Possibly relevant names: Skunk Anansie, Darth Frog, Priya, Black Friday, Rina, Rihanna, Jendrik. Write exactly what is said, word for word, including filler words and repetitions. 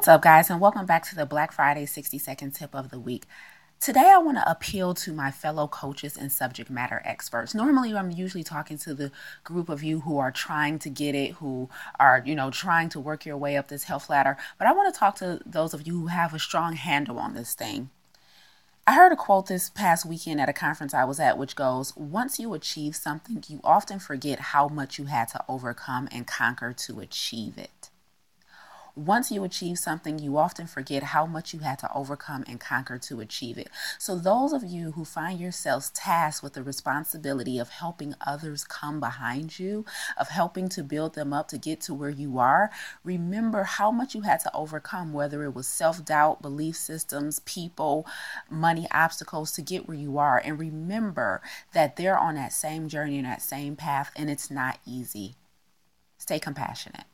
What's up, guys, and welcome back to the Black Friday sixty second tip of the week. Today, I want to appeal to my fellow coaches and subject matter experts. Normally, I'm usually talking to the group of you who are trying to get it, who are, you know, trying to work your way up this health ladder. But I want to talk to those of you who have a strong handle on this thing. I heard a quote this past weekend at a conference I was at, which goes, "Once you achieve something, you often forget how much you had to overcome and conquer to achieve it." Once you achieve something, you often forget how much you had to overcome and conquer to achieve it. So those of you who find yourselves tasked with the responsibility of helping others come behind you, of helping to build them up to get to where you are, remember how much you had to overcome, whether it was self-doubt, belief systems, people, money, obstacles to get where you are. And remember that they're on that same journey and that same path, and it's not easy. Stay compassionate.